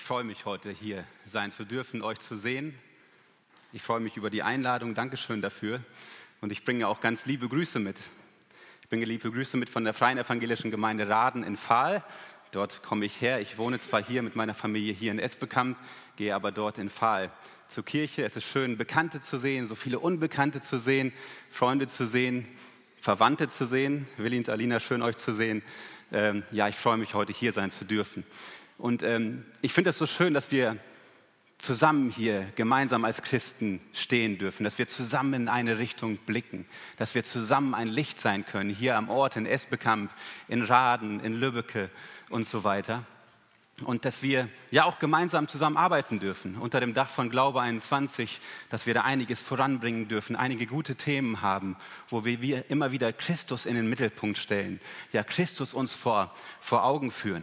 Ich freue mich, heute hier sein zu dürfen, euch zu sehen. Ich freue mich über die Einladung, Dankeschön dafür. Und ich bringe auch ganz liebe Grüße mit. Ich bringe liebe Grüße mit von der Freien Evangelischen Gemeinde Raden in Pfahl. Dort komme ich her. Ich wohne zwar hier mit meiner Familie hier in Esbekamp, gehe aber dort in Pfahl zur Kirche. Es ist schön, Bekannte zu sehen, so viele Unbekannte zu sehen, Freunde zu sehen, Verwandte zu sehen. Willi und Alina, schön euch zu sehen. Ich freue mich, heute hier sein zu dürfen. Und ich finde es so schön, dass wir zusammen hier gemeinsam als Christen stehen dürfen, dass wir zusammen in eine Richtung blicken, dass wir zusammen ein Licht sein können, hier am Ort in Esbekamp, in Raden, in Lübeck und so weiter. Und dass wir ja auch gemeinsam zusammenarbeiten dürfen, unter dem Dach von Glaube 21, dass wir da einiges voranbringen dürfen, einige gute Themen haben, wo wir immer wieder Christus in den Mittelpunkt stellen, ja Christus uns vor Augen führen.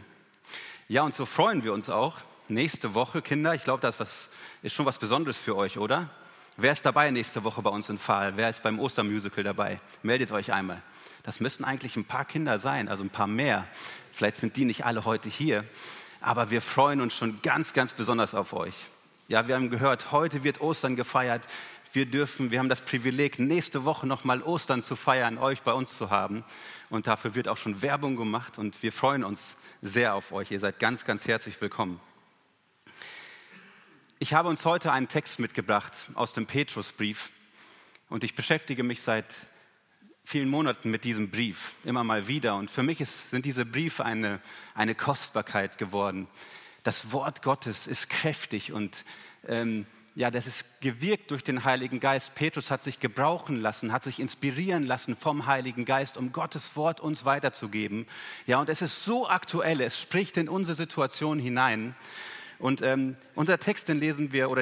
Ja, und so freuen wir uns auch. Nächste Woche, Kinder, ich glaube, das ist schon was Besonderes für euch, oder? Wer ist dabei nächste Woche bei uns in Pfahl? Wer ist beim Ostermusical dabei? Meldet euch einmal. Das müssten eigentlich ein paar Kinder sein, also ein paar mehr. Vielleicht sind die nicht alle heute hier, aber wir freuen uns schon ganz, ganz besonders auf euch. Ja, wir haben gehört, heute wird Ostern gefeiert. Wir haben das Privileg, nächste Woche nochmal Ostern zu feiern, euch bei uns zu haben. Und dafür wird auch schon Werbung gemacht und wir freuen uns sehr auf euch. Ihr seid ganz, ganz herzlich willkommen. Ich habe uns heute einen Text mitgebracht aus dem Petrusbrief und ich beschäftige mich seit vielen Monaten mit diesem Brief, immer mal wieder. Und für mich sind diese Briefe eine Kostbarkeit geworden. Das Wort Gottes ist kräftig und das ist gewirkt durch den Heiligen Geist. Petrus hat sich gebrauchen lassen, hat sich inspirieren lassen vom Heiligen Geist, um Gottes Wort uns weiterzugeben. Ja, und es ist so aktuell, es spricht in unsere Situation hinein. Und unser Text, den finden wir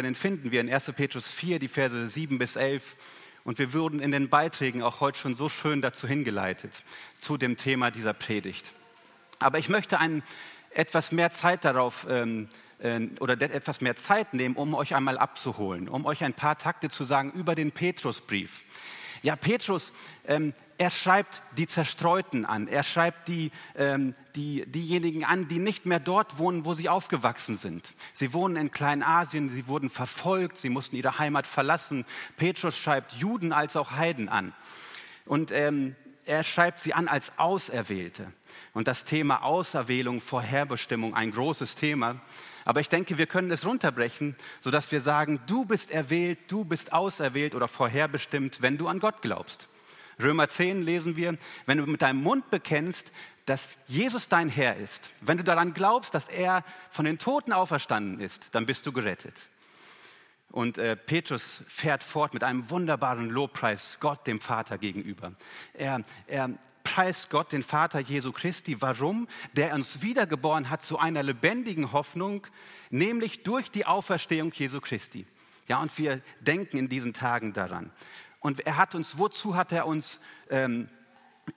in 1. Petrus 4, die Verse 7 bis 11. Und wir wurden in den Beiträgen auch heute schon so schön dazu hingeleitet, zu dem Thema dieser Predigt. Aber ich möchte etwas mehr Zeit darauf etwas mehr Zeit nehmen, um euch einmal abzuholen, um euch ein paar Takte zu sagen über den Petrusbrief. Ja, Petrus, er schreibt die Zerstreuten an, er schreibt diejenigen an, die nicht mehr dort wohnen, wo sie aufgewachsen sind. Sie wohnen in Kleinasien, sie wurden verfolgt, sie mussten ihre Heimat verlassen. Petrus schreibt Juden als auch Heiden an. Und er schreibt sie an als Auserwählte. Und das Thema Auserwählung, Vorherbestimmung, ein großes Thema. Aber ich denke, wir können es runterbrechen, sodass wir sagen, du bist erwählt, du bist auserwählt oder vorherbestimmt, wenn du an Gott glaubst. Römer 10 lesen wir, wenn du mit deinem Mund bekennst, dass Jesus dein Herr ist, wenn du daran glaubst, dass er von den Toten auferstanden ist, dann bist du gerettet. Und Petrus fährt fort mit einem wunderbaren Lobpreis Gott, dem Vater, gegenüber. Er preist Gott, den Vater Jesu Christi. Warum? Der uns wiedergeboren hat zu einer lebendigen Hoffnung, nämlich durch die Auferstehung Jesu Christi. Ja, und wir denken in diesen Tagen daran. Und wozu hat er uns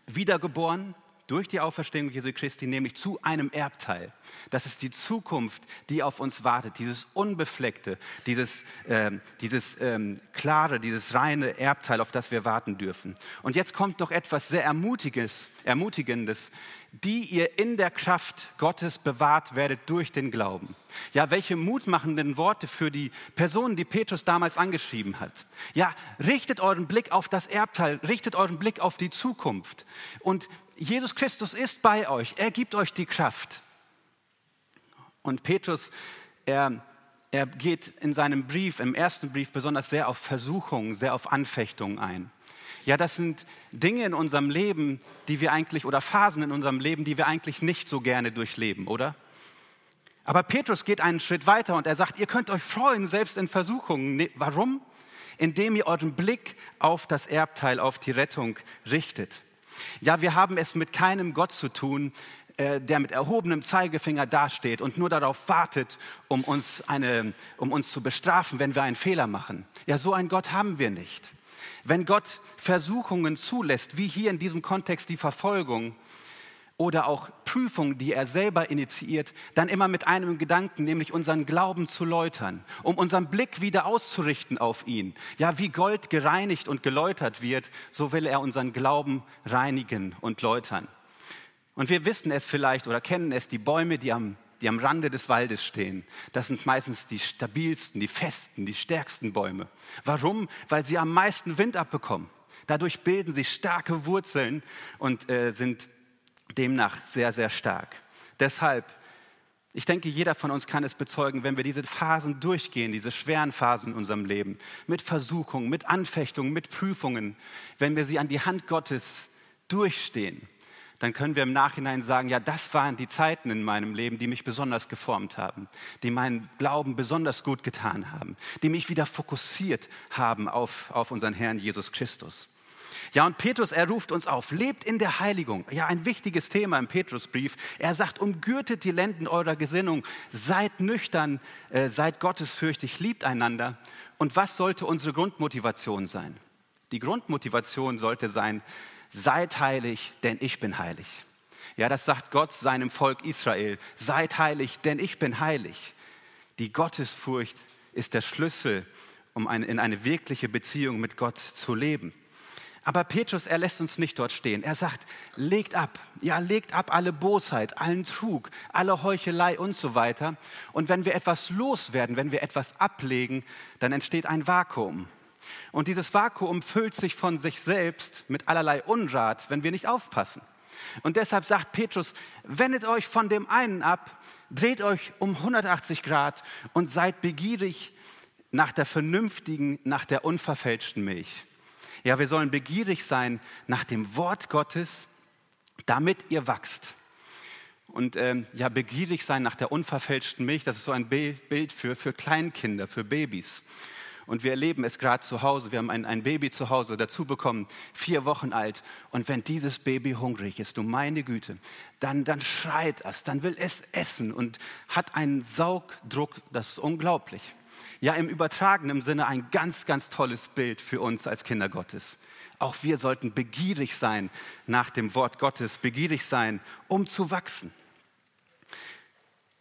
wiedergeboren? Durch die Auferstehung Jesu Christi, nämlich zu einem Erbteil. Das ist die Zukunft, die auf uns wartet, dieses unbefleckte, dieses klare, dieses reine Erbteil, auf das wir warten dürfen. Und jetzt kommt noch etwas sehr Ermutigendes, die ihr in der Kraft Gottes bewahrt werdet durch den Glauben. Ja, welche mutmachenden Worte für die Personen, die Petrus damals angeschrieben hat. Ja, richtet euren Blick auf das Erbteil, richtet euren Blick auf die Zukunft. Und Jesus Christus ist bei euch, er gibt euch die Kraft. Und Petrus, er geht in seinem Brief, im ersten Brief besonders sehr auf Versuchungen, sehr auf Anfechtungen ein. Ja, das sind Dinge in unserem Leben, Phasen in unserem Leben, die wir eigentlich nicht so gerne durchleben, oder? Aber Petrus geht einen Schritt weiter und er sagt, ihr könnt euch freuen, selbst in Versuchungen. Warum? Indem ihr euren Blick auf das Erbteil, auf die Rettung richtet. Ja, wir haben es mit keinem Gott zu tun, der mit erhobenem Zeigefinger dasteht und nur darauf wartet, um uns zu bestrafen, wenn wir einen Fehler machen. Ja, so einen Gott haben wir nicht. Wenn Gott Versuchungen zulässt, wie hier in diesem Kontext die Verfolgung oder auch Prüfungen, die er selber initiiert, dann immer mit einem Gedanken, nämlich unseren Glauben zu läutern, um unseren Blick wieder auszurichten auf ihn. Ja, wie Gold gereinigt und geläutert wird, so will er unseren Glauben reinigen und läutern. Und wir wissen es vielleicht oder kennen es, die Bäume, die am die am Rande des Waldes stehen, das sind meistens die stabilsten, die festen, die stärksten Bäume. Warum? Weil sie am meisten Wind abbekommen. Dadurch bilden sie starke Wurzeln und sind demnach sehr, sehr stark. Deshalb, ich denke, jeder von uns kann es bezeugen, wenn wir diese Phasen durchgehen, diese schweren Phasen in unserem Leben, mit Versuchungen, mit Anfechtungen, mit Prüfungen, wenn wir sie an die Hand Gottes durchstehen, dann können wir im Nachhinein sagen, ja, das waren die Zeiten in meinem Leben, die mich besonders geformt haben, die meinen Glauben besonders gut getan haben, die mich wieder fokussiert haben auf unseren Herrn Jesus Christus. Ja, und Petrus, er ruft uns auf, lebt in der Heiligung. Ja, ein wichtiges Thema im Petrusbrief. Er sagt, umgürtet die Lenden eurer Gesinnung, seid nüchtern, seid gottesfürchtig, liebt einander. Und was sollte unsere Grundmotivation sein? Die Grundmotivation sollte sein, seid heilig, denn ich bin heilig. Ja, das sagt Gott seinem Volk Israel. Seid heilig, denn ich bin heilig. Die Gottesfurcht ist der Schlüssel, um in eine wirkliche Beziehung mit Gott zu leben. Aber Petrus, er lässt uns nicht dort stehen. Er sagt, legt ab. Ja, legt ab alle Bosheit, allen Trug, alle Heuchelei und so weiter. Und wenn wir etwas loswerden, wenn wir etwas ablegen, dann entsteht ein Vakuum. Und dieses Vakuum füllt sich von sich selbst mit allerlei Unrat, wenn wir nicht aufpassen. Und deshalb sagt Petrus, wendet euch von dem einen ab, dreht euch um 180 Grad und seid begierig nach der vernünftigen, nach der unverfälschten Milch. Ja, wir sollen begierig sein nach dem Wort Gottes, damit ihr wachst. Und begierig sein nach der unverfälschten Milch, das ist so ein Bild für Kleinkinder, für Babys. Und wir erleben es gerade zu Hause. Wir haben ein Baby zu Hause dazu bekommen, 4 Wochen alt. Und wenn dieses Baby hungrig ist, du meine Güte, dann schreit es, dann will es essen und hat einen Saugdruck, das ist unglaublich. Ja, im übertragenen Sinne ein ganz, ganz tolles Bild für uns als Kinder Gottes. Auch wir sollten begierig sein nach dem Wort Gottes, begierig sein, um zu wachsen.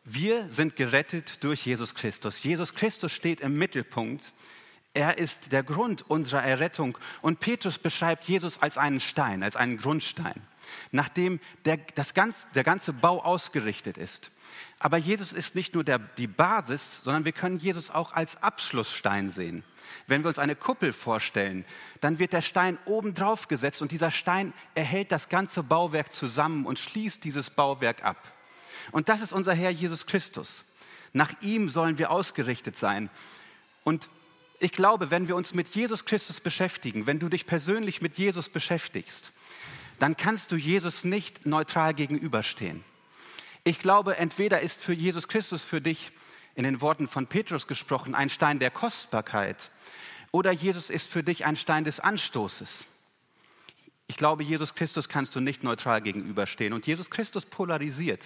Wir sind gerettet durch Jesus Christus. Jesus Christus steht im Mittelpunkt. Er ist der Grund unserer Errettung. Und Petrus beschreibt Jesus als einen Stein, als einen Grundstein, nachdem der ganze Bau ausgerichtet ist. Aber Jesus ist nicht nur die Basis, sondern wir können Jesus auch als Abschlussstein sehen. Wenn wir uns eine Kuppel vorstellen, dann wird der Stein oben drauf gesetzt und dieser Stein erhält das ganze Bauwerk zusammen und schließt dieses Bauwerk ab. Und das ist unser Herr Jesus Christus. Nach ihm sollen wir ausgerichtet sein. Und ich glaube, wenn wir uns mit Jesus Christus beschäftigen, wenn du dich persönlich mit Jesus beschäftigst, dann kannst du Jesus nicht neutral gegenüberstehen. Ich glaube, entweder ist für Jesus Christus für dich, in den Worten von Petrus gesprochen, ein Stein der Kostbarkeit, oder Jesus ist für dich ein Stein des Anstoßes. Ich glaube, Jesus Christus kannst du nicht neutral gegenüberstehen und Jesus Christus polarisiert.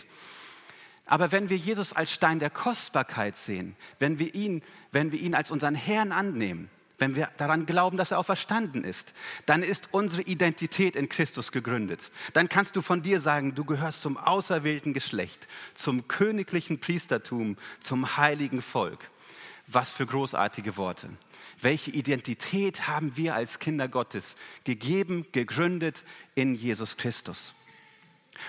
Aber wenn wir Jesus als Stein der Kostbarkeit sehen, wenn wir ihn als unseren Herrn annehmen, wenn wir daran glauben, dass er auferstanden ist, dann ist unsere Identität in Christus gegründet. Dann kannst du von dir sagen, du gehörst zum auserwählten Geschlecht, zum königlichen Priestertum, zum heiligen Volk. Was für großartige Worte. Welche Identität haben wir als Kinder Gottes gegeben, gegründet in Jesus Christus?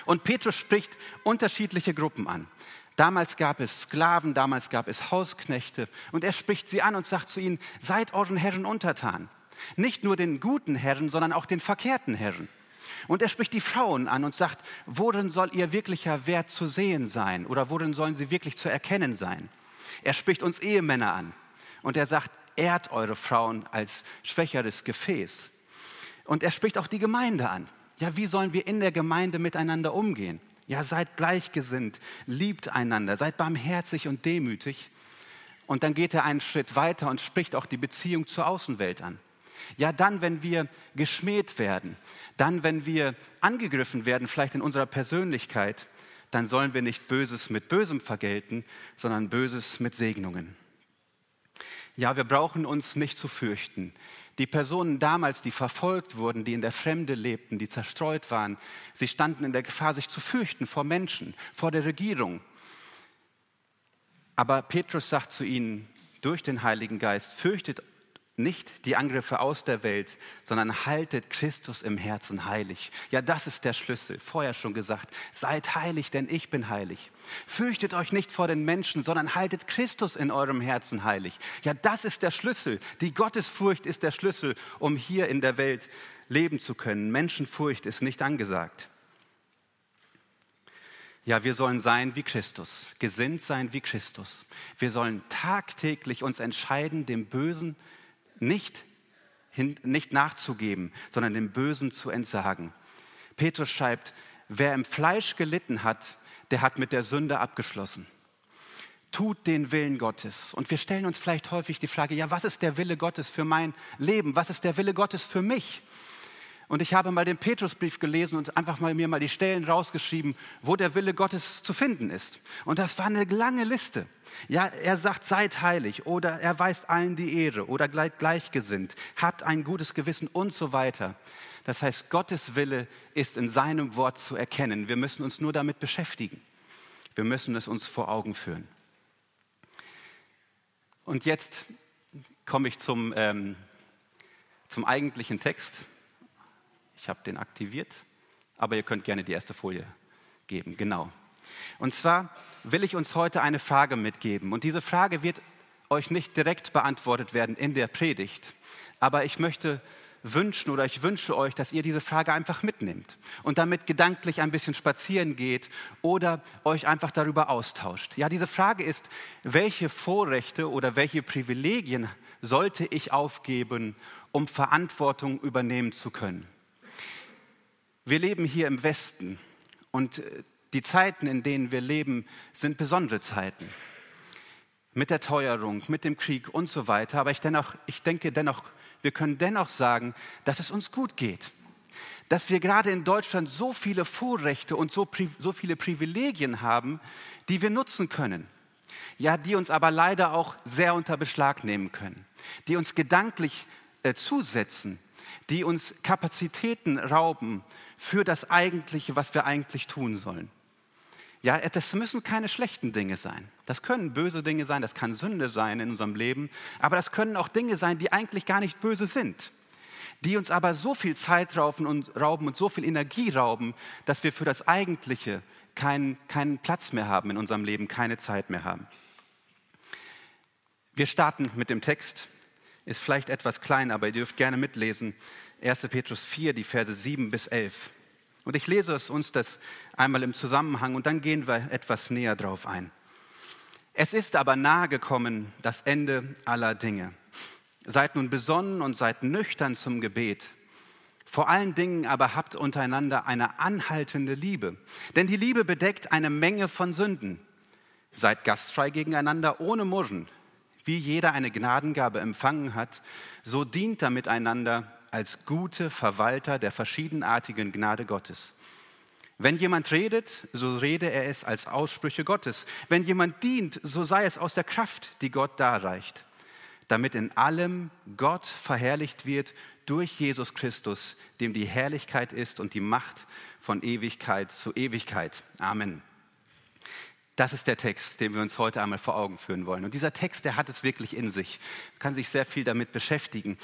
Und Petrus spricht unterschiedliche Gruppen an. Damals gab es Sklaven, damals gab es Hausknechte. Und er spricht sie an und sagt zu ihnen, seid euren Herren untertan. Nicht nur den guten Herren, sondern auch den verkehrten Herren. Und er spricht die Frauen an und sagt, worin soll ihr wirklicher Wert zu sehen sein? Oder worin sollen sie wirklich zu erkennen sein? Er spricht uns Ehemänner an. Und er sagt, ehrt eure Frauen als schwächeres Gefäß. Und er spricht auch die Gemeinde an. Ja, wie sollen wir in der Gemeinde miteinander umgehen? Ja, seid gleichgesinnt, liebt einander, seid barmherzig und demütig. Und dann geht er einen Schritt weiter und spricht auch die Beziehung zur Außenwelt an. Ja, dann, wenn wir geschmäht werden, dann, wenn wir angegriffen werden, vielleicht in unserer Persönlichkeit, dann sollen wir nicht Böses mit Bösem vergelten, sondern Böses mit Segnungen. Ja, wir brauchen uns nicht zu fürchten. Die Personen damals, die verfolgt wurden, die in der Fremde lebten, die zerstreut waren, sie standen in der Gefahr, sich zu fürchten vor Menschen, vor der Regierung. Aber Petrus sagt zu ihnen durch den Heiligen Geist, fürchtet nicht die Angriffe aus der Welt, sondern haltet Christus im Herzen heilig. Ja, das ist der Schlüssel. Vorher schon gesagt, seid heilig, denn ich bin heilig. Fürchtet euch nicht vor den Menschen, sondern haltet Christus in eurem Herzen heilig. Ja, das ist der Schlüssel. Die Gottesfurcht ist der Schlüssel, um hier in der Welt leben zu können. Menschenfurcht ist nicht angesagt. Ja, wir sollen sein wie Christus, gesinnt sein wie Christus. Wir sollen tagtäglich uns entscheiden, dem Bösen nicht nachzugeben, sondern dem Bösen zu entsagen. Petrus schreibt, wer im Fleisch gelitten hat, der hat mit der Sünde abgeschlossen. Tut den Willen Gottes. Und wir stellen uns vielleicht häufig die Frage, ja, was ist der Wille Gottes für mein Leben? Was ist der Wille Gottes für mich? Und ich habe mal den Petrusbrief gelesen und einfach mal mir die Stellen rausgeschrieben, wo der Wille Gottes zu finden ist. Und das war eine lange Liste. Ja, er sagt, seid heilig oder er weist allen die Ehre oder gleichgesinnt, habt ein gutes Gewissen und so weiter. Das heißt, Gottes Wille ist in seinem Wort zu erkennen. Wir müssen uns nur damit beschäftigen. Wir müssen es uns vor Augen führen. Und jetzt komme ich zum eigentlichen Text. Ich habe den aktiviert, aber ihr könnt gerne die erste Folie geben, genau. Und zwar will ich uns heute eine Frage mitgeben. Und diese Frage wird euch nicht direkt beantwortet werden in der Predigt. Aber ich wünsche euch, dass ihr diese Frage einfach mitnehmt und damit gedanklich ein bisschen spazieren geht oder euch einfach darüber austauscht. Ja, diese Frage ist, welche Vorrechte oder welche Privilegien sollte ich aufgeben, um Verantwortung übernehmen zu können? Wir leben hier im Westen und die Zeiten, in denen wir leben, sind besondere Zeiten. Mit der Teuerung, mit dem Krieg und so weiter. Aber ich denke dennoch, wir können dennoch sagen, dass es uns gut geht. Dass wir gerade in Deutschland so viele Vorrechte und so viele Privilegien haben, die wir nutzen können. Ja, die uns aber leider auch sehr unter Beschlag nehmen können. Die uns gedanklich zusetzen. Die uns Kapazitäten rauben für das Eigentliche, was wir eigentlich tun sollen. Ja, das müssen keine schlechten Dinge sein. Das können böse Dinge sein, das kann Sünde sein in unserem Leben, aber das können auch Dinge sein, die eigentlich gar nicht böse sind, die uns aber so viel Zeit rauben und so viel Energie rauben, dass wir für das Eigentliche keinen Platz mehr haben in unserem Leben, keine Zeit mehr haben. Wir starten mit dem Text. Ist vielleicht etwas klein, aber ihr dürft gerne mitlesen. 1. Petrus 4, die Verse 7 bis 11. Und ich lese uns das einmal im Zusammenhang und dann gehen wir etwas näher drauf ein. Es ist aber nahe gekommen, das Ende aller Dinge. Seid nun besonnen und seid nüchtern zum Gebet. Vor allen Dingen aber habt untereinander eine anhaltende Liebe. Denn die Liebe bedeckt eine Menge von Sünden. Seid gastfrei gegeneinander ohne Murren. Wie jeder eine Gnadengabe empfangen hat, so dient er miteinander als gute Verwalter der verschiedenartigen Gnade Gottes. Wenn jemand redet, so rede er es als Aussprüche Gottes. Wenn jemand dient, so sei es aus der Kraft, die Gott darreicht, damit in allem Gott verherrlicht wird durch Jesus Christus, dem die Herrlichkeit ist und die Macht von Ewigkeit zu Ewigkeit. Amen. Das ist der Text, den wir uns heute einmal vor Augen führen wollen. Und dieser Text, der hat es wirklich in sich. Man kann sich sehr viel damit beschäftigen.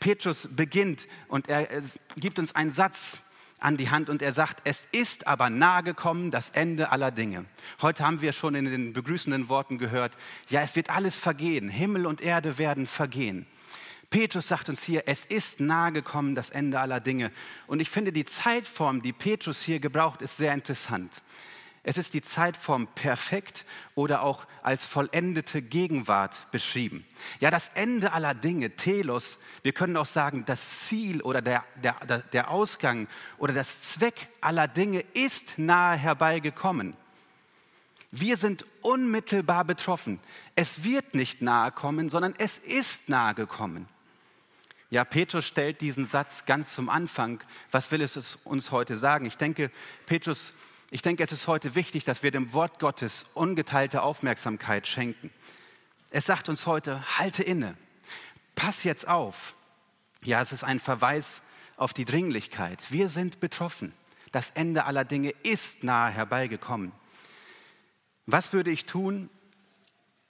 Petrus beginnt und er gibt uns einen Satz an die Hand und er sagt, es ist aber nahe gekommen, das Ende aller Dinge. Heute haben wir schon in den begrüßenden Worten gehört, ja, es wird alles vergehen, Himmel und Erde werden vergehen. Petrus sagt uns hier, es ist nahe gekommen, das Ende aller Dinge. Und ich finde, die Zeitform, die Petrus hier gebraucht, ist sehr interessant. Es ist die Zeitform perfekt oder auch als vollendete Gegenwart beschrieben. Ja, das Ende aller Dinge, Telos, wir können auch sagen, das Ziel oder der Ausgang oder das Zweck aller Dinge ist nahe herbeigekommen. Wir sind unmittelbar betroffen. Es wird nicht nahe kommen, sondern es ist nahe gekommen. Ja, Petrus stellt diesen Satz ganz zum Anfang. Was will es uns heute sagen? Ich denke, es ist heute wichtig, dass wir dem Wort Gottes ungeteilte Aufmerksamkeit schenken. Es sagt uns heute, halte inne, pass jetzt auf. Ja, es ist ein Verweis auf die Dringlichkeit. Wir sind betroffen. Das Ende aller Dinge ist nahe herbeigekommen. Was würde ich tun,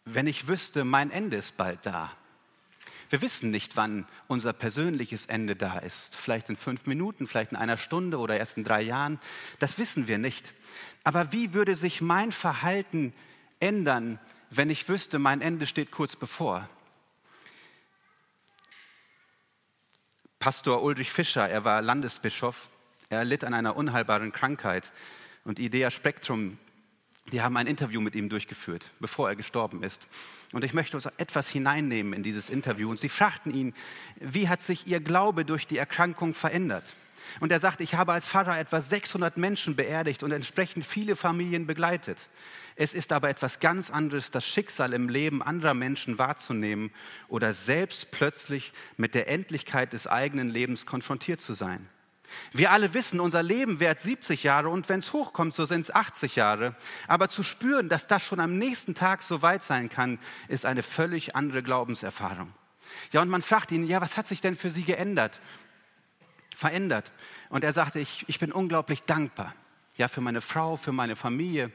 wenn ich wüsste, mein Ende ist bald da? Wir wissen nicht, wann unser persönliches Ende da ist. Vielleicht in 5 Minuten, vielleicht in einer Stunde oder erst in 3 Jahren. Das wissen wir nicht. Aber wie würde sich mein Verhalten ändern, wenn ich wüsste, mein Ende steht kurz bevor? Pastor Ulrich Fischer, er war Landesbischof. Er litt an einer unheilbaren Krankheit. Und Idea Spektrum, die haben ein Interview mit ihm durchgeführt, bevor er gestorben ist. Und ich möchte uns etwas hineinnehmen in dieses Interview. Und sie fragten ihn, wie hat sich ihr Glaube durch die Erkrankung verändert? Und er sagt, ich habe als Pfarrer etwa 600 Menschen beerdigt und entsprechend viele Familien begleitet. Es ist aber etwas ganz anderes, das Schicksal im Leben anderer Menschen wahrzunehmen oder selbst plötzlich mit der Endlichkeit des eigenen Lebens konfrontiert zu sein. Wir alle wissen, unser Leben währt 70 Jahre und wenn es hochkommt, so sind es 80 Jahre. Aber zu spüren, dass das schon am nächsten Tag so weit sein kann, ist eine völlig andere Glaubenserfahrung. Ja, und man fragt ihn, ja, was hat sich denn für Sie verändert? Und er sagte, ich bin unglaublich dankbar, ja, für meine Frau, für meine Familie.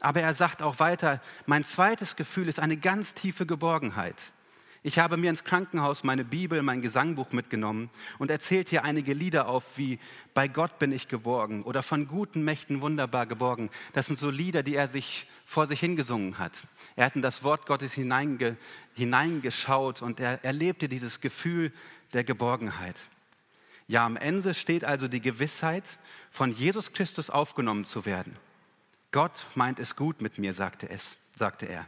Aber er sagt auch weiter, mein zweites Gefühl ist eine ganz tiefe Geborgenheit. Ich habe mir ins Krankenhaus meine Bibel, mein Gesangbuch mitgenommen und erzählt hier einige Lieder auf, wie »Bei Gott bin ich geborgen« oder »Von guten Mächten wunderbar geborgen«. Das sind so Lieder, die er sich vor sich hingesungen hat. Er hat in das Wort Gottes hineingeschaut und er erlebte dieses Gefühl der Geborgenheit. Ja, am Ende steht also die Gewissheit, von Jesus Christus aufgenommen zu werden. Gott meint es gut mit mir, sagte er.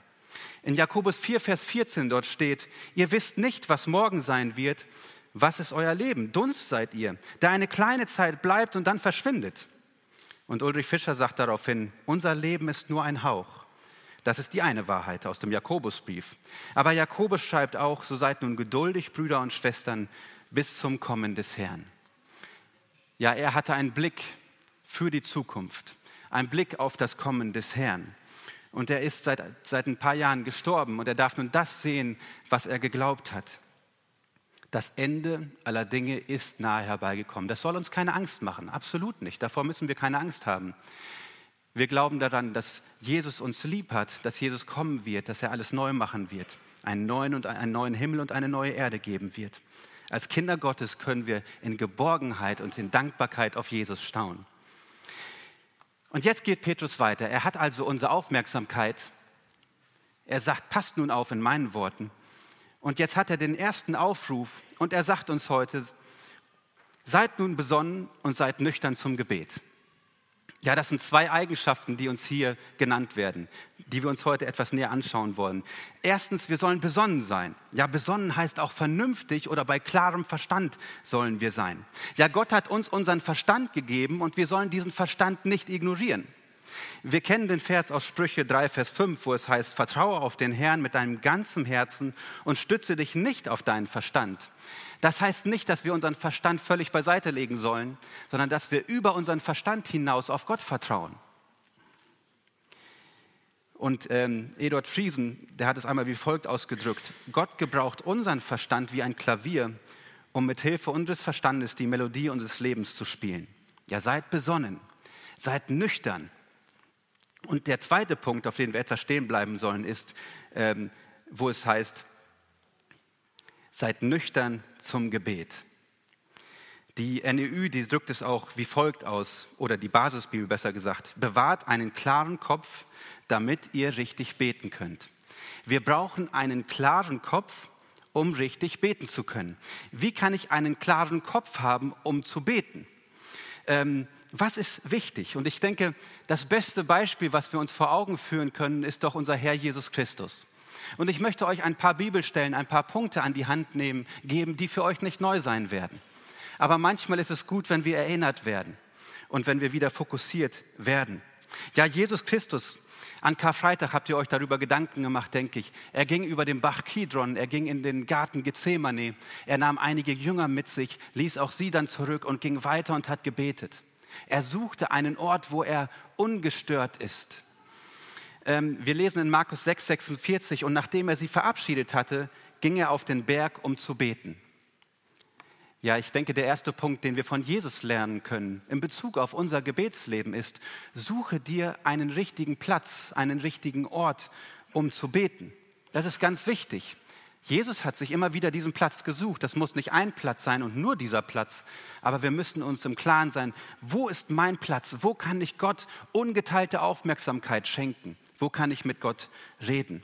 In Jakobus 4, Vers 14 dort steht, ihr wisst nicht, was morgen sein wird, was ist euer Leben? Dunst seid ihr, der eine kleine Zeit bleibt und dann verschwindet. Und Ulrich Fischer sagt daraufhin, unser Leben ist nur ein Hauch. Das ist die eine Wahrheit aus dem Jakobusbrief. Aber Jakobus schreibt auch, so seid nun geduldig, Brüder und Schwestern, bis zum Kommen des Herrn. Ja, er hatte einen Blick für die Zukunft, einen Blick auf das Kommen des Herrn. Und er ist seit ein paar Jahren gestorben und er darf nun das sehen, was er geglaubt hat. Das Ende aller Dinge ist nahe herbeigekommen. Das soll uns keine Angst machen, absolut nicht. Davor müssen wir keine Angst haben. Wir glauben daran, dass Jesus uns lieb hat, dass Jesus kommen wird, dass er alles neu machen wird. Einen neuen Himmel und eine neue Erde geben wird. Als Kinder Gottes können wir in Geborgenheit und in Dankbarkeit auf Jesus staunen. Und jetzt geht Petrus weiter. Er hat also unsere Aufmerksamkeit. Er sagt, passt nun auf in meinen Worten. Und jetzt hat er den ersten Aufruf und er sagt uns heute, seid nun besonnen und seid nüchtern zum Gebet. Ja, das sind 2 Eigenschaften, die uns hier genannt werden, die wir uns heute etwas näher anschauen wollen. Erstens, wir sollen besonnen sein. Ja, besonnen heißt auch vernünftig oder bei klarem Verstand sollen wir sein. Ja, Gott hat uns unseren Verstand gegeben und wir sollen diesen Verstand nicht ignorieren. Wir kennen den Vers aus Sprüche 3, Vers 5, wo es heißt, vertraue auf den Herrn mit deinem ganzen Herzen und stütze dich nicht auf deinen Verstand. Das heißt nicht, dass wir unseren Verstand völlig beiseite legen sollen, sondern dass wir über unseren Verstand hinaus auf Gott vertrauen. Und Eduard Friesen, der hat es einmal wie folgt ausgedrückt, Gott gebraucht unseren Verstand wie ein Klavier, um mit Hilfe unseres Verstandes die Melodie unseres Lebens zu spielen. Ja, seid besonnen, seid nüchtern. Und der zweite Punkt, auf den wir etwas stehen bleiben sollen, ist, wo es heißt, seid nüchtern zum Gebet. Die NEÜ, die drückt es auch wie folgt aus, oder die Basisbibel besser gesagt, bewahrt einen klaren Kopf, damit ihr richtig beten könnt. Wir brauchen einen klaren Kopf, um richtig beten zu können. Wie kann ich einen klaren Kopf haben, um zu beten? Was ist wichtig? Und ich denke, das beste Beispiel, was wir uns vor Augen führen können, ist doch unser Herr Jesus Christus. Und ich möchte euch ein paar Bibelstellen, ein paar Punkte an die Hand geben, die für euch nicht neu sein werden. Aber manchmal ist es gut, wenn wir erinnert werden und wenn wir wieder fokussiert werden. Ja, Jesus Christus, an Karfreitag habt ihr euch darüber Gedanken gemacht, denke ich. Er ging über den Bach Kidron, er ging in den Garten Gethsemane, er nahm einige Jünger mit sich, ließ auch sie dann zurück und ging weiter und hat gebetet. Er suchte einen Ort, wo er ungestört ist. Wir lesen in Markus 6, 46, und nachdem er sie verabschiedet hatte, ging er auf den Berg, um zu beten. Ja, ich denke, der erste Punkt, den wir von Jesus lernen können, in Bezug auf unser Gebetsleben ist, suche dir einen richtigen Platz, einen richtigen Ort, um zu beten. Das ist ganz wichtig. Jesus hat sich immer wieder diesen Platz gesucht. Das muss nicht ein Platz sein und nur dieser Platz. Aber wir müssen uns im Klaren sein, wo ist mein Platz? Wo kann ich Gott ungeteilte Aufmerksamkeit schenken? Wo kann ich mit Gott reden?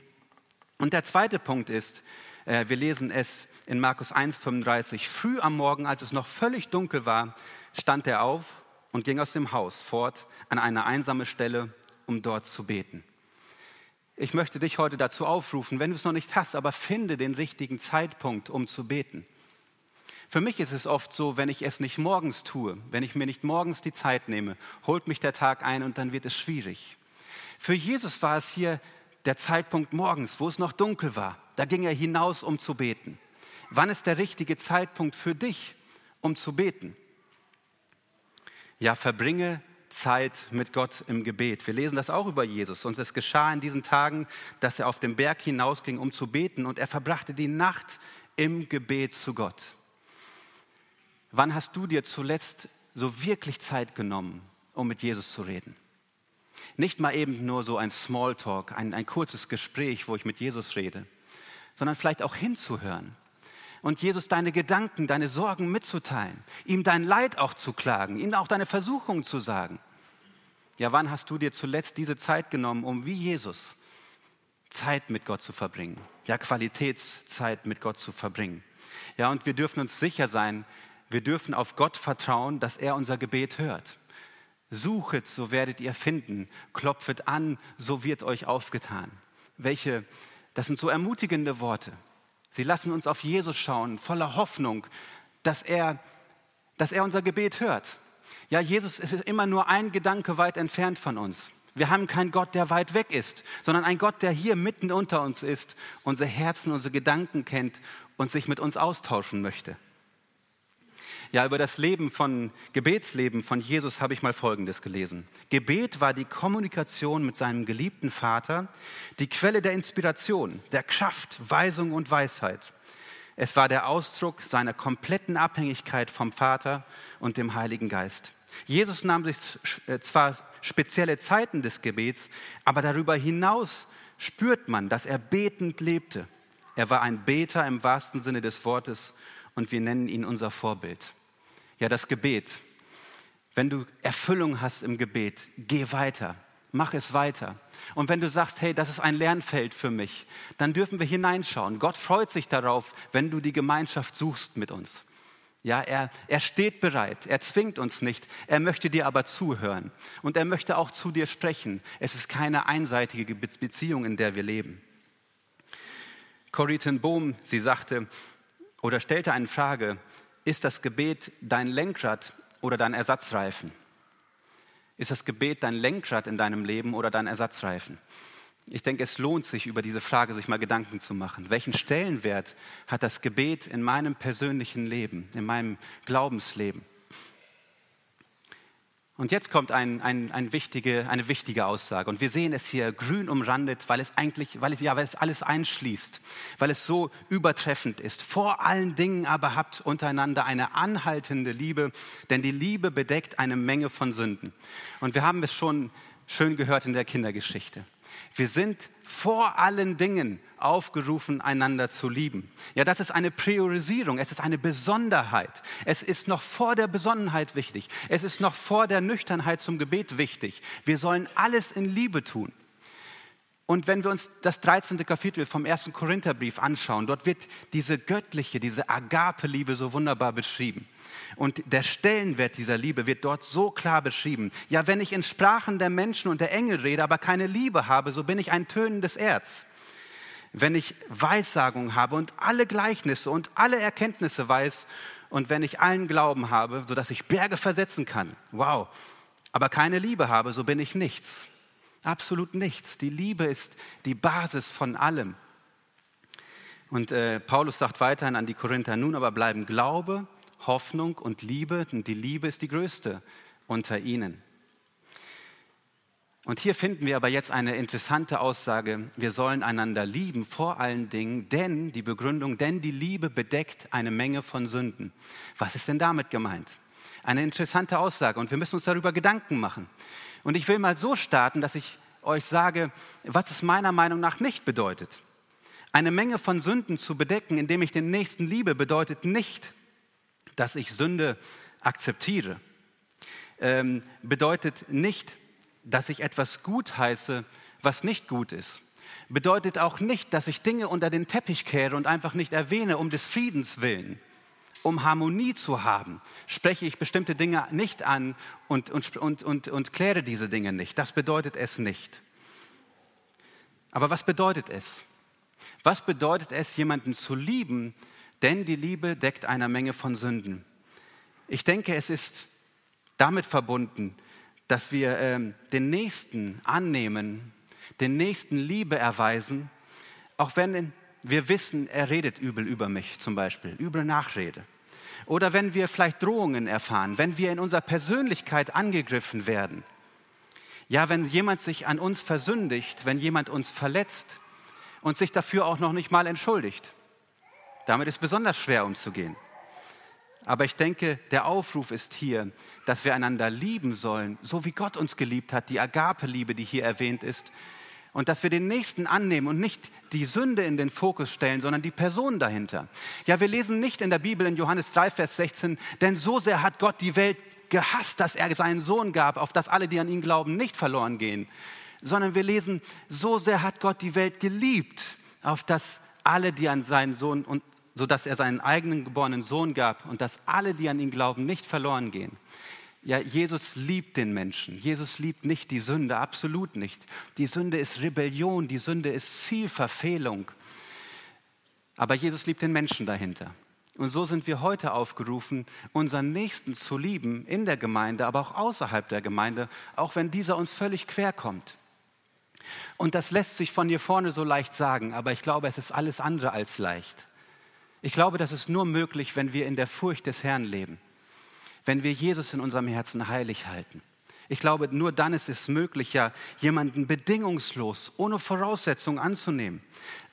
Und der zweite Punkt ist, wir lesen es in Markus 1,35. Früh am Morgen, als es noch völlig dunkel war, stand er auf und ging aus dem Haus fort an eine einsame Stelle, um dort zu beten. Ich möchte dich heute dazu aufrufen, wenn du es noch nicht hast, aber finde den richtigen Zeitpunkt, um zu beten. Für mich ist es oft so, wenn ich es nicht morgens tue, wenn ich mir nicht morgens die Zeit nehme, holt mich der Tag ein und dann wird es schwierig. Für Jesus war es hier der Zeitpunkt morgens, wo es noch dunkel war. Da ging er hinaus, um zu beten. Wann ist der richtige Zeitpunkt für dich, um zu beten? Ja, verbringe Zeit mit Gott im Gebet. Wir lesen das auch über Jesus. Und es geschah in diesen Tagen, dass er auf den Berg hinausging, um zu beten. Und er verbrachte die Nacht im Gebet zu Gott. Wann hast du dir zuletzt so wirklich Zeit genommen, um mit Jesus zu reden? Nicht mal eben nur so ein Smalltalk, ein kurzes Gespräch, wo ich mit Jesus rede, sondern vielleicht auch hinzuhören. Und Jesus deine Gedanken, deine Sorgen mitzuteilen, ihm dein Leid auch zu klagen, ihm auch deine Versuchung zu sagen. Ja, wann hast du dir zuletzt diese Zeit genommen, um wie Jesus Zeit mit Gott zu verbringen? Ja, Qualitätszeit mit Gott zu verbringen. Ja, und wir dürfen uns sicher sein, wir dürfen auf Gott vertrauen, dass er unser Gebet hört. Suchet, so werdet ihr finden. Klopfet an, so wird euch aufgetan. Das sind so ermutigende Worte. Sie lassen uns auf Jesus schauen, voller Hoffnung, dass er unser Gebet hört. Ja, Jesus ist immer nur ein Gedanke weit entfernt von uns. Wir haben keinen Gott, der weit weg ist, sondern einen Gott, der hier mitten unter uns ist, unsere Herzen, unsere Gedanken kennt und sich mit uns austauschen möchte. Ja, über das Gebetsleben von Jesus habe ich mal Folgendes gelesen. Gebet war die Kommunikation mit seinem geliebten Vater, die Quelle der Inspiration, der Kraft, Weisung und Weisheit. Es war der Ausdruck seiner kompletten Abhängigkeit vom Vater und dem Heiligen Geist. Jesus nahm sich zwar spezielle Zeiten des Gebets, aber darüber hinaus spürt man, dass er betend lebte. Er war ein Beter im wahrsten Sinne des Wortes und wir nennen ihn unser Vorbild. Ja, das Gebet. Wenn du Erfüllung hast im Gebet, geh weiter, mach es weiter. Und wenn du sagst, hey, das ist ein Lernfeld für mich, dann dürfen wir hineinschauen. Gott freut sich darauf, wenn du die Gemeinschaft suchst mit uns. Ja, er steht bereit, er zwingt uns nicht, er möchte dir aber zuhören. Und er möchte auch zu dir sprechen. Es ist keine einseitige Beziehung, in der wir leben. Corrie ten Boom, sie sagte, oder stellte eine Frage, ist das Gebet dein Lenkrad oder dein Ersatzreifen? Ist das Gebet dein Lenkrad in deinem Leben oder dein Ersatzreifen? Ich denke, es lohnt sich, über diese Frage sich mal Gedanken zu machen. Welchen Stellenwert hat das Gebet in meinem persönlichen Leben, in meinem Glaubensleben? Und jetzt kommt eine wichtige Aussage. Und wir sehen es hier grün umrandet, weil es alles einschließt, weil es so übertreffend ist. Vor allen Dingen aber habt untereinander eine anhaltende Liebe, denn die Liebe bedeckt eine Menge von Sünden. Und wir haben es schon schön gehört in der Kindergeschichte. Wir sind vor allen Dingen aufgerufen, einander zu lieben. Ja, das ist eine Priorisierung, es ist eine Besonderheit. Es ist noch vor der Besonnenheit wichtig. Es ist noch vor der Nüchternheit zum Gebet wichtig. Wir sollen alles in Liebe tun. Und wenn wir uns das 13. Kapitel vom 1. Korintherbrief anschauen, dort wird diese göttliche, diese Agape-Liebe so wunderbar beschrieben. Und der Stellenwert dieser Liebe wird dort so klar beschrieben. Ja, wenn ich in Sprachen der Menschen und der Engel rede, aber keine Liebe habe, so bin ich ein tönendes Erz. Wenn ich Weissagung habe und alle Gleichnisse und alle Erkenntnisse weiß und wenn ich allen Glauben habe, sodass ich Berge versetzen kann, wow, aber keine Liebe habe, so bin ich nichts. Absolut nichts. Die Liebe ist die Basis von allem. Und Paulus sagt weiterhin an die Korinther, nun aber bleiben Glaube, Hoffnung und Liebe, und die Liebe ist die größte unter ihnen. Und hier finden wir aber jetzt eine interessante Aussage, wir sollen einander lieben, vor allen Dingen, denn die Liebe bedeckt eine Menge von Sünden. Was ist denn damit gemeint? Eine interessante Aussage und wir müssen uns darüber Gedanken machen. Und ich will mal so starten, dass ich euch sage, was es meiner Meinung nach nicht bedeutet. Eine Menge von Sünden zu bedecken, indem ich den Nächsten liebe, bedeutet nicht, dass ich Sünde akzeptiere. Bedeutet nicht, dass ich etwas gutheiße, was nicht gut ist. Bedeutet auch nicht, dass ich Dinge unter den Teppich kehre und einfach nicht erwähne, um des Friedens willen, um Harmonie zu haben. Spreche ich bestimmte Dinge nicht an und kläre diese Dinge nicht. Das bedeutet es nicht. Aber was bedeutet es? Was bedeutet es, jemanden zu lieben? Denn die Liebe deckt eine Menge von Sünden. Ich denke, es ist damit verbunden, dass wir den Nächsten annehmen, den Nächsten Liebe erweisen, auch wenn wir wissen, er redet übel über mich zum Beispiel, üble Nachrede. Oder wenn wir vielleicht Drohungen erfahren, wenn wir in unserer Persönlichkeit angegriffen werden. Ja, wenn jemand sich an uns versündigt, wenn jemand uns verletzt und sich dafür auch noch nicht mal entschuldigt. Damit ist besonders schwer umzugehen. Aber ich denke, der Aufruf ist hier, dass wir einander lieben sollen, so wie Gott uns geliebt hat, die Agape-Liebe, die hier erwähnt ist. Und dass wir den Nächsten annehmen und nicht die Sünde in den Fokus stellen, sondern die Person dahinter. Ja, wir lesen nicht in der Bibel in Johannes 3, Vers 16, denn so sehr hat Gott die Welt gehasst, dass er seinen Sohn gab, auf dass alle, die an ihn glauben, nicht verloren gehen. Sondern wir lesen, so sehr hat Gott die Welt geliebt, auf dass alle, die an seinen Sohn und so dass er seinen eigenen geborenen Sohn gab und dass alle, die an ihn glauben, nicht verloren gehen. Ja, Jesus liebt den Menschen. Jesus liebt nicht die Sünde, absolut nicht. Die Sünde ist Rebellion, die Sünde ist Zielverfehlung. Aber Jesus liebt den Menschen dahinter. Und so sind wir heute aufgerufen, unseren Nächsten zu lieben in der Gemeinde, aber auch außerhalb der Gemeinde, auch wenn dieser uns völlig querkommt. Und das lässt sich von hier vorne so leicht sagen, aber ich glaube, es ist alles andere als leicht. Ich glaube, das ist nur möglich, wenn wir in der Furcht des Herrn leben, wenn wir Jesus in unserem Herzen heilig halten. Ich glaube, nur dann ist es möglich, ja, jemanden bedingungslos, ohne Voraussetzung anzunehmen,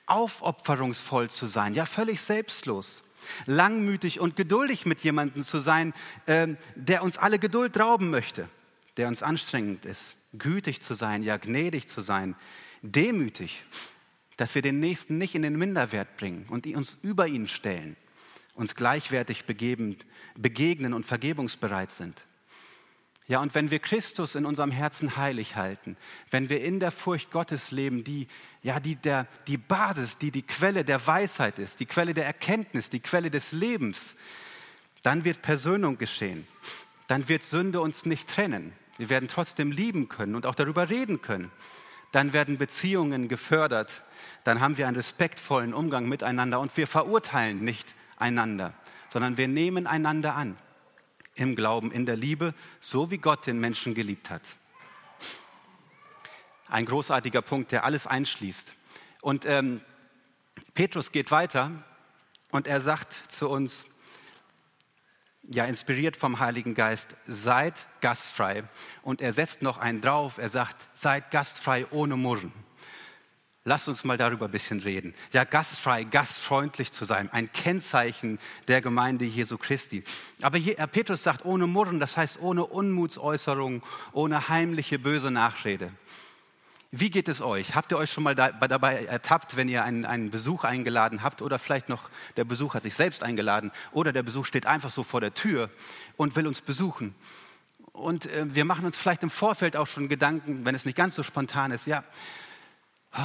aufopferungsvoll zu sein, ja, völlig selbstlos, langmütig und geduldig mit jemandem zu sein, der uns alle Geduld rauben möchte, der uns anstrengend ist, gütig zu sein, ja, gnädig zu sein, demütig, dass wir den Nächsten nicht in den Minderwert bringen und uns über ihn stellen, uns gleichwertig begegnen und vergebungsbereit sind. Ja, und wenn wir Christus in unserem Herzen heilig halten, wenn wir in der Furcht Gottes leben, die Basis, die Quelle der Weisheit ist, die Quelle der Erkenntnis, die Quelle des Lebens, dann wird Versöhnung geschehen. Dann wird Sünde uns nicht trennen. Wir werden trotzdem lieben können und auch darüber reden können. Dann werden Beziehungen gefördert, dann haben wir einen respektvollen Umgang miteinander und wir verurteilen nicht einander, sondern wir nehmen einander an, im Glauben, in der Liebe, so wie Gott den Menschen geliebt hat. Ein großartiger Punkt, der alles einschließt. Und Petrus geht weiter und er sagt zu uns, ja, inspiriert vom Heiligen Geist, seid gastfrei. Und er setzt noch einen drauf, er sagt, seid gastfrei ohne Murren. Lasst uns mal darüber ein bisschen reden. Ja, gastfrei, gastfreundlich zu sein, ein Kennzeichen der Gemeinde Jesu Christi. Aber Petrus sagt ohne Murren, das heißt ohne Unmutsäußerung, ohne heimliche böse Nachrede. Wie geht es euch? Habt ihr euch schon mal dabei ertappt, wenn ihr einen Besuch eingeladen habt oder vielleicht noch der Besuch hat sich selbst eingeladen oder der Besuch steht einfach so vor der Tür und will uns besuchen? Und wir machen uns vielleicht im Vorfeld auch schon Gedanken, wenn es nicht ganz so spontan ist, ja,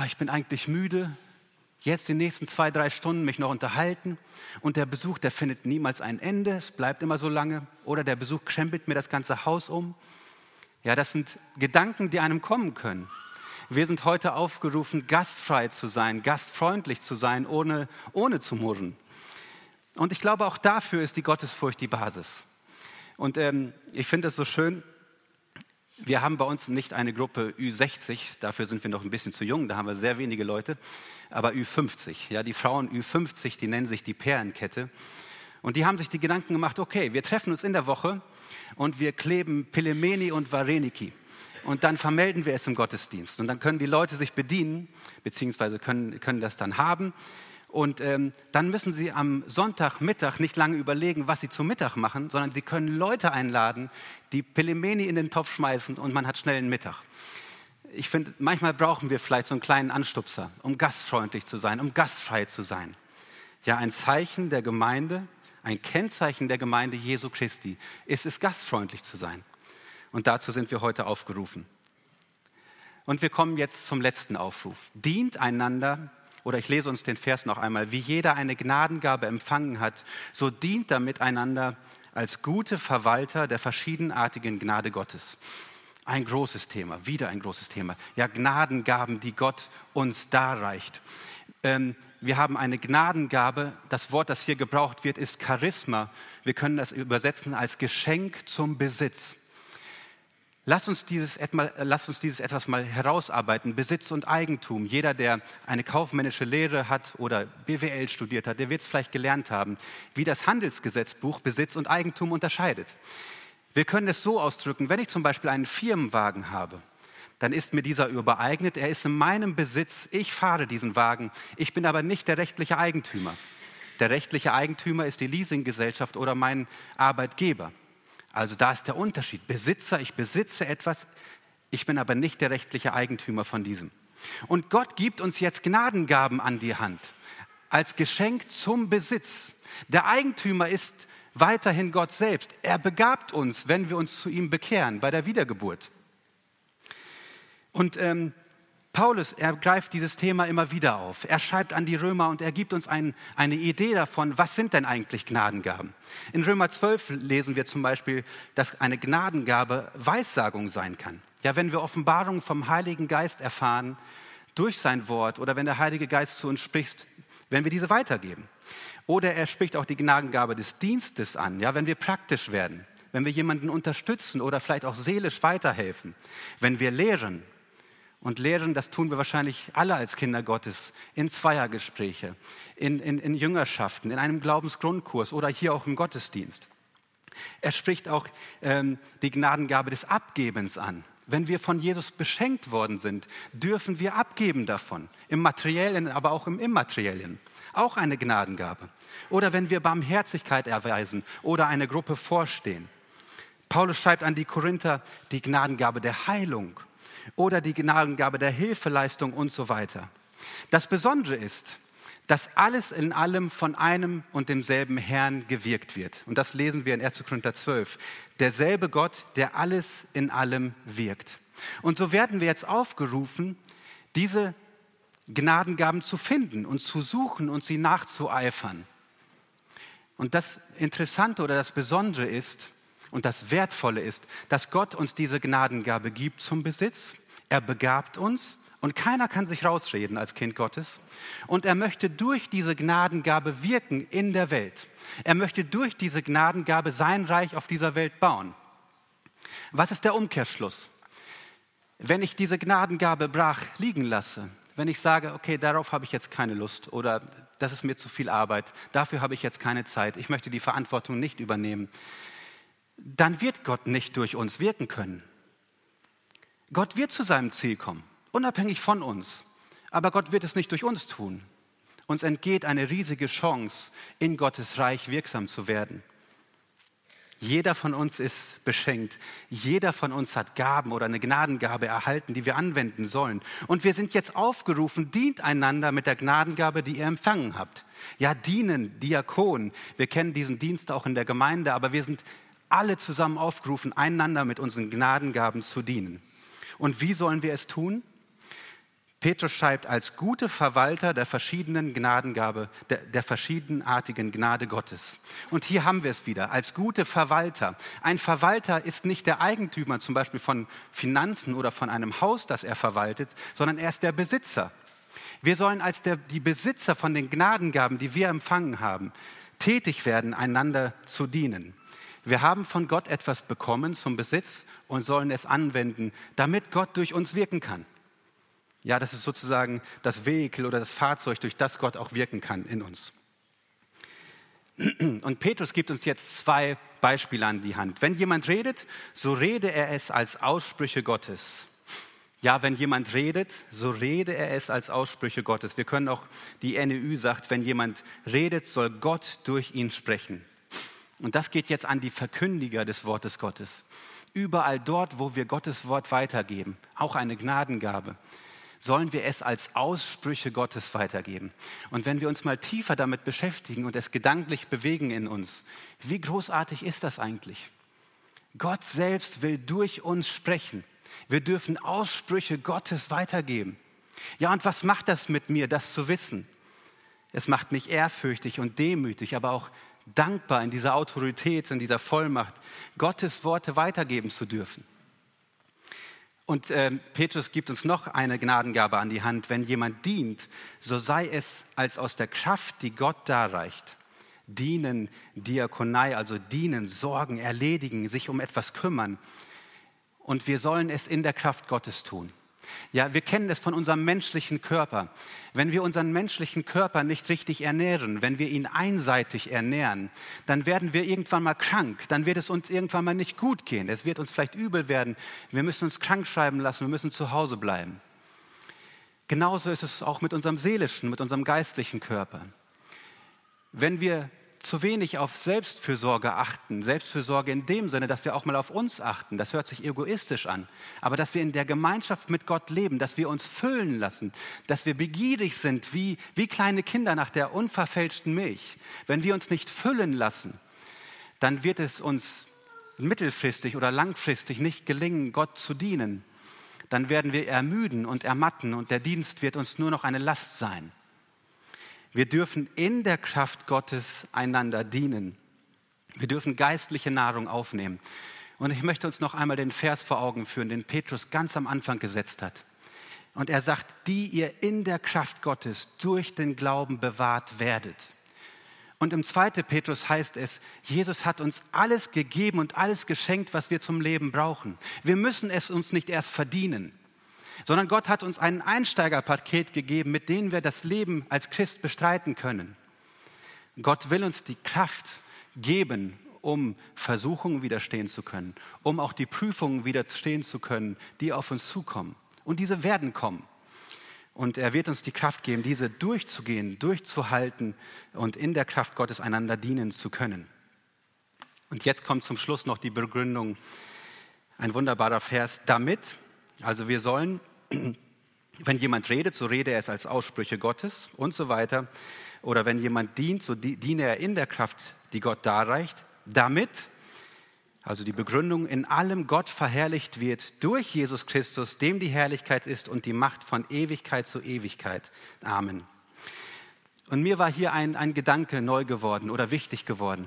ich bin eigentlich müde, jetzt die nächsten 2-3 Stunden mich noch unterhalten und der Besuch, der findet niemals ein Ende, es bleibt immer so lange oder der Besuch krempelt mir das ganze Haus um. Ja, das sind Gedanken, die einem kommen können. Wir sind heute aufgerufen, gastfrei zu sein, gastfreundlich zu sein, ohne zu murren. Und ich glaube, auch dafür ist die Gottesfurcht die Basis. Und ich finde es so schön, wir haben bei uns nicht eine Gruppe Ü60, dafür sind wir noch ein bisschen zu jung, da haben wir sehr wenige Leute, aber Ü50. Ja, die Frauen Ü50, die nennen sich die Perlenkette. Und die haben sich die Gedanken gemacht, okay, wir treffen uns in der Woche und wir kleben Pelemeni und Vareniki. Und dann vermelden wir es im Gottesdienst. Und dann können die Leute sich bedienen, beziehungsweise können das dann haben. Und dann müssen sie am Sonntagmittag nicht lange überlegen, was sie zum Mittag machen, sondern sie können Leute einladen, die Pelemeni in den Topf schmeißen und man hat schnell einen Mittag. ich finde, manchmal brauchen wir vielleicht so einen kleinen Anstupser, um gastfreundlich zu sein, um gastfrei zu sein. Ja, ein Zeichen der Gemeinde, ein Kennzeichen der Gemeinde Jesu Christi ist es, gastfreundlich zu sein. Und dazu sind wir heute aufgerufen. Und wir kommen jetzt zum letzten Aufruf. Dient einander, oder ich lese uns den Vers noch einmal, wie jeder eine Gnadengabe empfangen hat, so dient damit einander als gute Verwalter der verschiedenartigen Gnade Gottes. Ein großes Thema, wieder ein großes Thema. Ja, Gnadengaben, die Gott uns darreicht. Wir haben eine Gnadengabe. Das Wort, das hier gebraucht wird, ist Charisma. Wir können das übersetzen als Geschenk zum Besitz. Lasst uns dieses etwas mal herausarbeiten, Besitz und Eigentum. Jeder, der eine kaufmännische Lehre hat oder BWL studiert hat, der wird es vielleicht gelernt haben, wie das Handelsgesetzbuch Besitz und Eigentum unterscheidet. Wir können es so ausdrücken, wenn ich zum Beispiel einen Firmenwagen habe, dann ist mir dieser übereignet, er ist in meinem Besitz, ich fahre diesen Wagen, ich bin aber nicht der rechtliche Eigentümer. Der rechtliche Eigentümer ist die Leasinggesellschaft oder mein Arbeitgeber. Also da ist der Unterschied. Besitzer, ich besitze etwas, ich bin aber nicht der rechtliche Eigentümer von diesem. Und Gott gibt uns jetzt Gnadengaben an die Hand, als Geschenk zum Besitz. Der Eigentümer ist weiterhin Gott selbst. Er begabt uns, wenn wir uns zu ihm bekehren, bei der Wiedergeburt. Und Paulus, er greift dieses Thema immer wieder auf. Er schreibt an die Römer und er gibt uns eine Idee davon, was sind denn eigentlich Gnadengaben? In Römer 12 lesen wir zum Beispiel, dass eine Gnadengabe Weissagung sein kann. Ja, wenn wir Offenbarungen vom Heiligen Geist erfahren, durch sein Wort oder wenn der Heilige Geist zu uns spricht, wenn wir diese weitergeben. Oder er spricht auch die Gnadengabe des Dienstes an, ja, wenn wir praktisch werden, wenn wir jemanden unterstützen oder vielleicht auch seelisch weiterhelfen, wenn wir lehren. Und lehren, das tun wir wahrscheinlich alle als Kinder Gottes, in Zweiergespräche, in Jüngerschaften, in einem Glaubensgrundkurs oder hier auch im Gottesdienst. Er spricht auch die Gnadengabe des Abgebens an. Wenn wir von Jesus beschenkt worden sind, dürfen wir abgeben davon, im Materiellen, aber auch im Immateriellen. Auch eine Gnadengabe. Oder wenn wir Barmherzigkeit erweisen oder eine Gruppe vorstehen. Paulus schreibt an die Korinther die Gnadengabe der Heilung. Oder die Gnadengabe der Hilfeleistung und so weiter. Das Besondere ist, dass alles in allem von einem und demselben Herrn gewirkt wird. Und das lesen wir in 1. Korinther 12. Derselbe Gott, der alles in allem wirkt. Und so werden wir jetzt aufgerufen, diese Gnadengaben zu finden und zu suchen und sie nachzueifern. Und das Interessante oder das Besondere ist, und das Wertvolle ist, dass Gott uns diese Gnadengabe gibt zum Besitz. Er begabt uns und keiner kann sich rausreden als Kind Gottes. Und er möchte durch diese Gnadengabe wirken in der Welt. Er möchte durch diese Gnadengabe sein Reich auf dieser Welt bauen. Was ist der Umkehrschluss? Wenn ich diese Gnadengabe brach liegen lasse, wenn ich sage, okay, darauf habe ich jetzt keine Lust oder das ist mir zu viel Arbeit, dafür habe ich jetzt keine Zeit, ich möchte die Verantwortung nicht übernehmen, dann wird Gott nicht durch uns wirken können. Gott wird zu seinem Ziel kommen, unabhängig von uns. Aber Gott wird es nicht durch uns tun. Uns entgeht eine riesige Chance, in Gottes Reich wirksam zu werden. Jeder von uns ist beschenkt. Jeder von uns hat Gaben oder eine Gnadengabe erhalten, die wir anwenden sollen. Und wir sind jetzt aufgerufen, dient einander mit der Gnadengabe, die ihr empfangen habt. Ja, dienen, Diakon. Wir kennen diesen Dienst auch in der Gemeinde, aber wir sind alle zusammen aufgerufen, einander mit unseren Gnadengaben zu dienen. Und wie sollen wir es tun? Petrus schreibt, als gute Verwalter der verschiedenen Gnadengabe, der verschiedenartigen Gnade Gottes. Und hier haben wir es wieder, als gute Verwalter. Ein Verwalter ist nicht der Eigentümer zum Beispiel von Finanzen oder von einem Haus, das er verwaltet, sondern er ist der Besitzer. Wir sollen als die Besitzer von den Gnadengaben, die wir empfangen haben, tätig werden, einander zu dienen. Wir haben von Gott etwas bekommen zum Besitz und sollen es anwenden, damit Gott durch uns wirken kann. Ja, das ist sozusagen das Vehikel oder das Fahrzeug, durch das Gott auch wirken kann in uns. Und Petrus gibt uns jetzt zwei Beispiele an die Hand. Wenn jemand redet, so rede er es als Aussprüche Gottes. Ja, wenn jemand redet, so rede er es als Aussprüche Gottes. Wir können auch, die NEU sagt, wenn jemand redet, soll Gott durch ihn sprechen. Und das geht jetzt an die Verkündiger des Wortes Gottes. überall dort, wo wir Gottes Wort weitergeben, auch eine Gnadengabe, sollen wir es als Aussprüche Gottes weitergeben. Und wenn wir uns mal tiefer damit beschäftigen und es gedanklich bewegen in uns, wie großartig ist das eigentlich? Gott selbst will durch uns sprechen. Wir dürfen Aussprüche Gottes weitergeben. Ja, und was macht das mit mir, das zu wissen? Es macht mich ehrfürchtig und demütig, aber auch dankbar in dieser Autorität, in dieser Vollmacht, Gottes Worte weitergeben zu dürfen. Und Petrus gibt uns noch eine Gnadengabe an die Hand. Wenn jemand dient, so sei es als aus der Kraft, die Gott darreicht. Dienen, Diakonei, also dienen, sorgen, erledigen, sich um etwas kümmern. Und wir sollen es in der Kraft Gottes tun. Ja, wir kennen es von unserem menschlichen Körper. Wenn wir unseren menschlichen Körper nicht richtig ernähren, wenn wir ihn einseitig ernähren, dann werden wir irgendwann mal krank, dann wird es uns irgendwann mal nicht gut gehen, es wird uns vielleicht übel werden, wir müssen uns krank schreiben lassen, wir müssen zu Hause bleiben. Genauso ist es auch mit unserem seelischen, mit unserem geistlichen Körper. Wenn wir zu wenig auf Selbstfürsorge achten, Selbstfürsorge in dem Sinne, dass wir auch mal auf uns achten, das hört sich egoistisch an, aber dass wir in der Gemeinschaft mit Gott leben, dass wir uns füllen lassen, dass wir begierig sind wie kleine Kinder nach der unverfälschten Milch. Wenn wir uns nicht füllen lassen, dann wird es uns mittelfristig oder langfristig nicht gelingen, Gott zu dienen. Dann werden wir ermüden und ermatten und der Dienst wird uns nur noch eine Last sein. Wir dürfen in der Kraft Gottes einander dienen. Wir dürfen geistliche Nahrung aufnehmen. Und ich möchte uns noch einmal den Vers vor Augen führen, den Petrus ganz am Anfang gesetzt hat. Und er sagt, die ihr in der Kraft Gottes durch den Glauben bewahrt werdet. Und im 2. Petrus heißt es, Jesus hat uns alles gegeben und alles geschenkt, was wir zum Leben brauchen. Wir müssen es uns nicht erst verdienen, sondern Gott hat uns ein Einsteigerpaket gegeben, mit dem wir das Leben als Christ bestreiten können. Gott will uns die Kraft geben, um Versuchungen widerstehen zu können, um auch die Prüfungen widerstehen zu können, die auf uns zukommen. Und diese werden kommen. Und er wird uns die Kraft geben, diese durchzugehen, durchzuhalten und in der Kraft Gottes einander dienen zu können. Und jetzt kommt zum Schluss noch die Begründung, ein wunderbarer Vers, damit... Also wir sollen, wenn jemand redet, so rede er es als Aussprüche Gottes und so weiter. Oder wenn jemand dient, so diene er in der Kraft, die Gott darreicht, damit, also die Begründung, in allem Gott verherrlicht wird durch Jesus Christus, dem die Herrlichkeit ist und die Macht von Ewigkeit zu Ewigkeit. Amen. Und mir war hier ein Gedanke neu geworden oder wichtig geworden.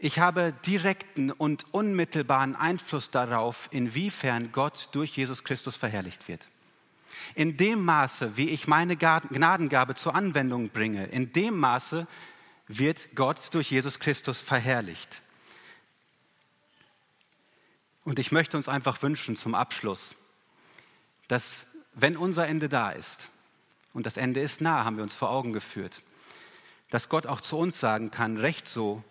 Ich habe direkten und unmittelbaren Einfluss darauf, inwiefern Gott durch Jesus Christus verherrlicht wird. In dem Maße, wie ich meine Gnadengabe zur Anwendung bringe, in dem Maße wird Gott durch Jesus Christus verherrlicht. Und ich möchte uns einfach wünschen zum Abschluss, dass, wenn unser Ende da ist, und das Ende ist nah, haben wir uns vor Augen geführt, dass Gott auch zu uns sagen kann, recht so,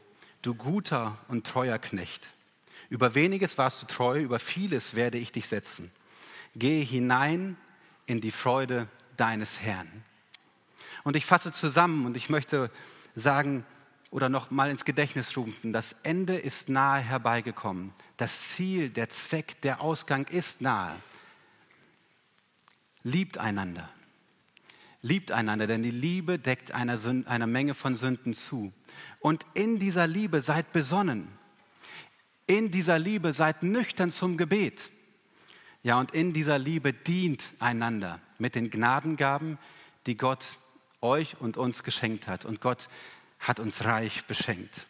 du guter und treuer Knecht, über weniges warst du treu, über vieles werde ich dich setzen. Gehe hinein in die Freude deines Herrn. Und ich fasse zusammen und ich möchte sagen oder noch mal ins Gedächtnis rufen, das Ende ist nahe herbeigekommen. Das Ziel, der Zweck, der Ausgang ist nahe. Liebt einander. Liebt einander, denn die Liebe deckt einer Menge von Sünden zu. Und in dieser Liebe seid besonnen. In dieser Liebe seid nüchtern zum Gebet. Ja, und in dieser Liebe dient einander mit den Gnadengaben, die Gott euch und uns geschenkt hat. Und Gott hat uns reich beschenkt.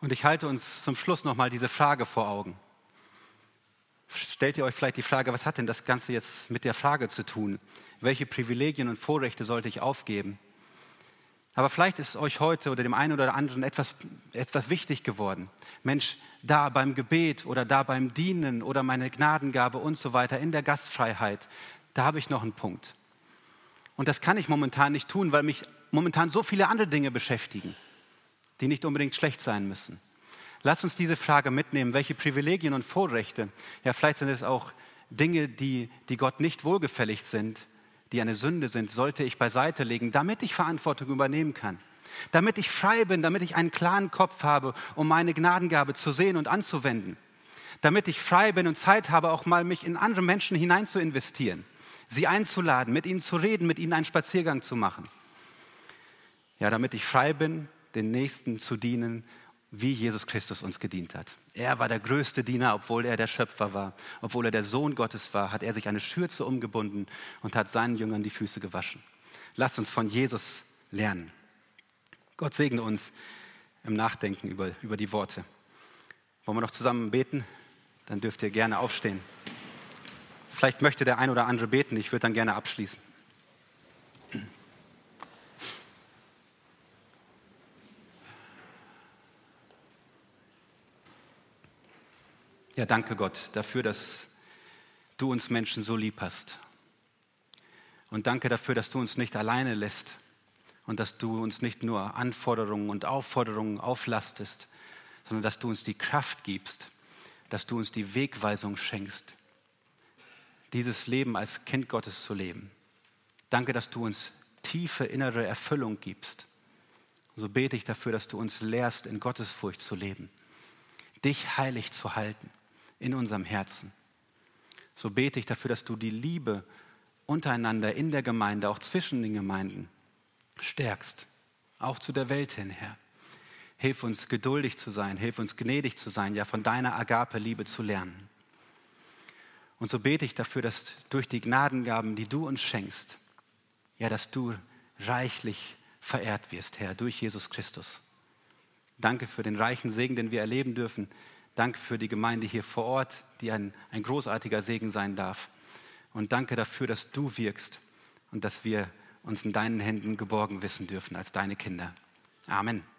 Und ich halte uns zum Schluss nochmal diese Frage vor Augen. Stellt ihr euch vielleicht die Frage, was hat denn das Ganze jetzt mit der Frage zu tun? Welche Privilegien und Vorrechte sollte ich aufgeben? Aber vielleicht ist euch heute oder dem einen oder anderen etwas wichtig geworden. Mensch, da beim Gebet oder da beim Dienen oder meine Gnadengabe und so weiter in der Gastfreiheit, da habe ich noch einen Punkt. Und das kann ich momentan nicht tun, weil mich momentan so viele andere Dinge beschäftigen, die nicht unbedingt schlecht sein müssen. Lass uns diese Frage mitnehmen, welche Privilegien und Vorrechte, ja vielleicht sind es auch Dinge, die Gott nicht wohlgefällig sind, die eine Sünde sind, sollte ich beiseite legen, damit ich Verantwortung übernehmen kann, damit ich frei bin, damit ich einen klaren Kopf habe, um meine Gnadengabe zu sehen und anzuwenden. damit ich frei bin und Zeit habe, auch mal mich in andere Menschen hinein zu investieren, sie einzuladen, mit ihnen zu reden, mit ihnen einen Spaziergang zu machen. Ja, damit ich frei bin, den Nächsten zu dienen, wie Jesus Christus uns gedient hat. Er war der größte Diener, obwohl er der Schöpfer war, obwohl er der Sohn Gottes war, hat er sich eine Schürze umgebunden und hat seinen Jüngern die Füße gewaschen. Lasst uns von Jesus lernen. Gott segne uns im Nachdenken über die Worte. Wollen wir noch zusammen beten? Dann dürft ihr gerne aufstehen. Vielleicht möchte der ein oder andere beten, ich würde dann gerne abschließen. Ja, danke Gott dafür, dass du uns Menschen so lieb hast. Und danke dafür, dass du uns nicht alleine lässt und dass du uns nicht nur Anforderungen und Aufforderungen auflastest, sondern dass du uns die Kraft gibst, dass du uns die Wegweisung schenkst, dieses Leben als Kind Gottes zu leben. Danke, dass du uns tiefe innere Erfüllung gibst. Und so bete ich dafür, dass du uns lehrst, in Gottesfurcht zu leben, dich heilig zu halten in unserem Herzen. So bete ich dafür, dass du die Liebe untereinander in der Gemeinde, auch zwischen den Gemeinden, stärkst, auch zu der Welt hin, Herr. Hilf uns, geduldig zu sein, hilf uns, gnädig zu sein, ja, von deiner Agape-Liebe zu lernen. Und so bete ich dafür, dass durch die Gnadengaben, die du uns schenkst, ja, dass du reichlich verehrt wirst, Herr, durch Jesus Christus. Danke für den reichen Segen, den wir erleben dürfen. Danke für die Gemeinde hier vor Ort, die ein großartiger Segen sein darf. Und danke dafür, dass du wirkst und dass wir uns in deinen Händen geborgen wissen dürfen als deine Kinder. Amen.